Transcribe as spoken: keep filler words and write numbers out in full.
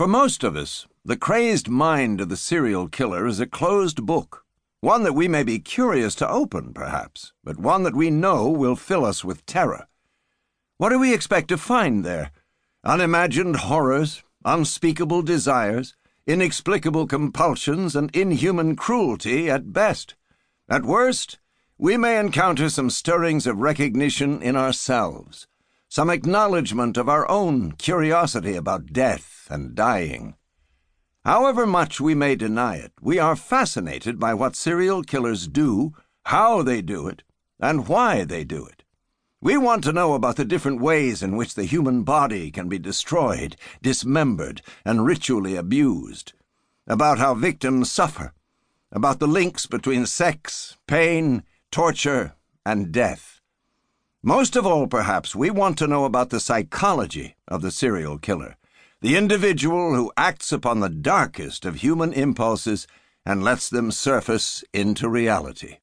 For most of us, the crazed mind of the serial killer is a closed book, one that we may be curious to open, perhaps, but one that we know will fill us with terror. What do we expect to find there? Unimagined horrors, unspeakable desires, inexplicable compulsions, and inhuman cruelty at best. At worst, we may encounter some stirrings of recognition in ourselves, some acknowledgement of our own curiosity about death and dying. However much we may deny it, we are fascinated by what serial killers do, how they do it, and why they do it. We want to know about the different ways in which the human body can be destroyed, dismembered, and ritually abused, about how victims suffer, about the links between sex, pain, torture, and death. Most of all, perhaps, we want to know about the psychology of the serial killer, the individual who acts upon the darkest of human impulses and lets them surface into reality.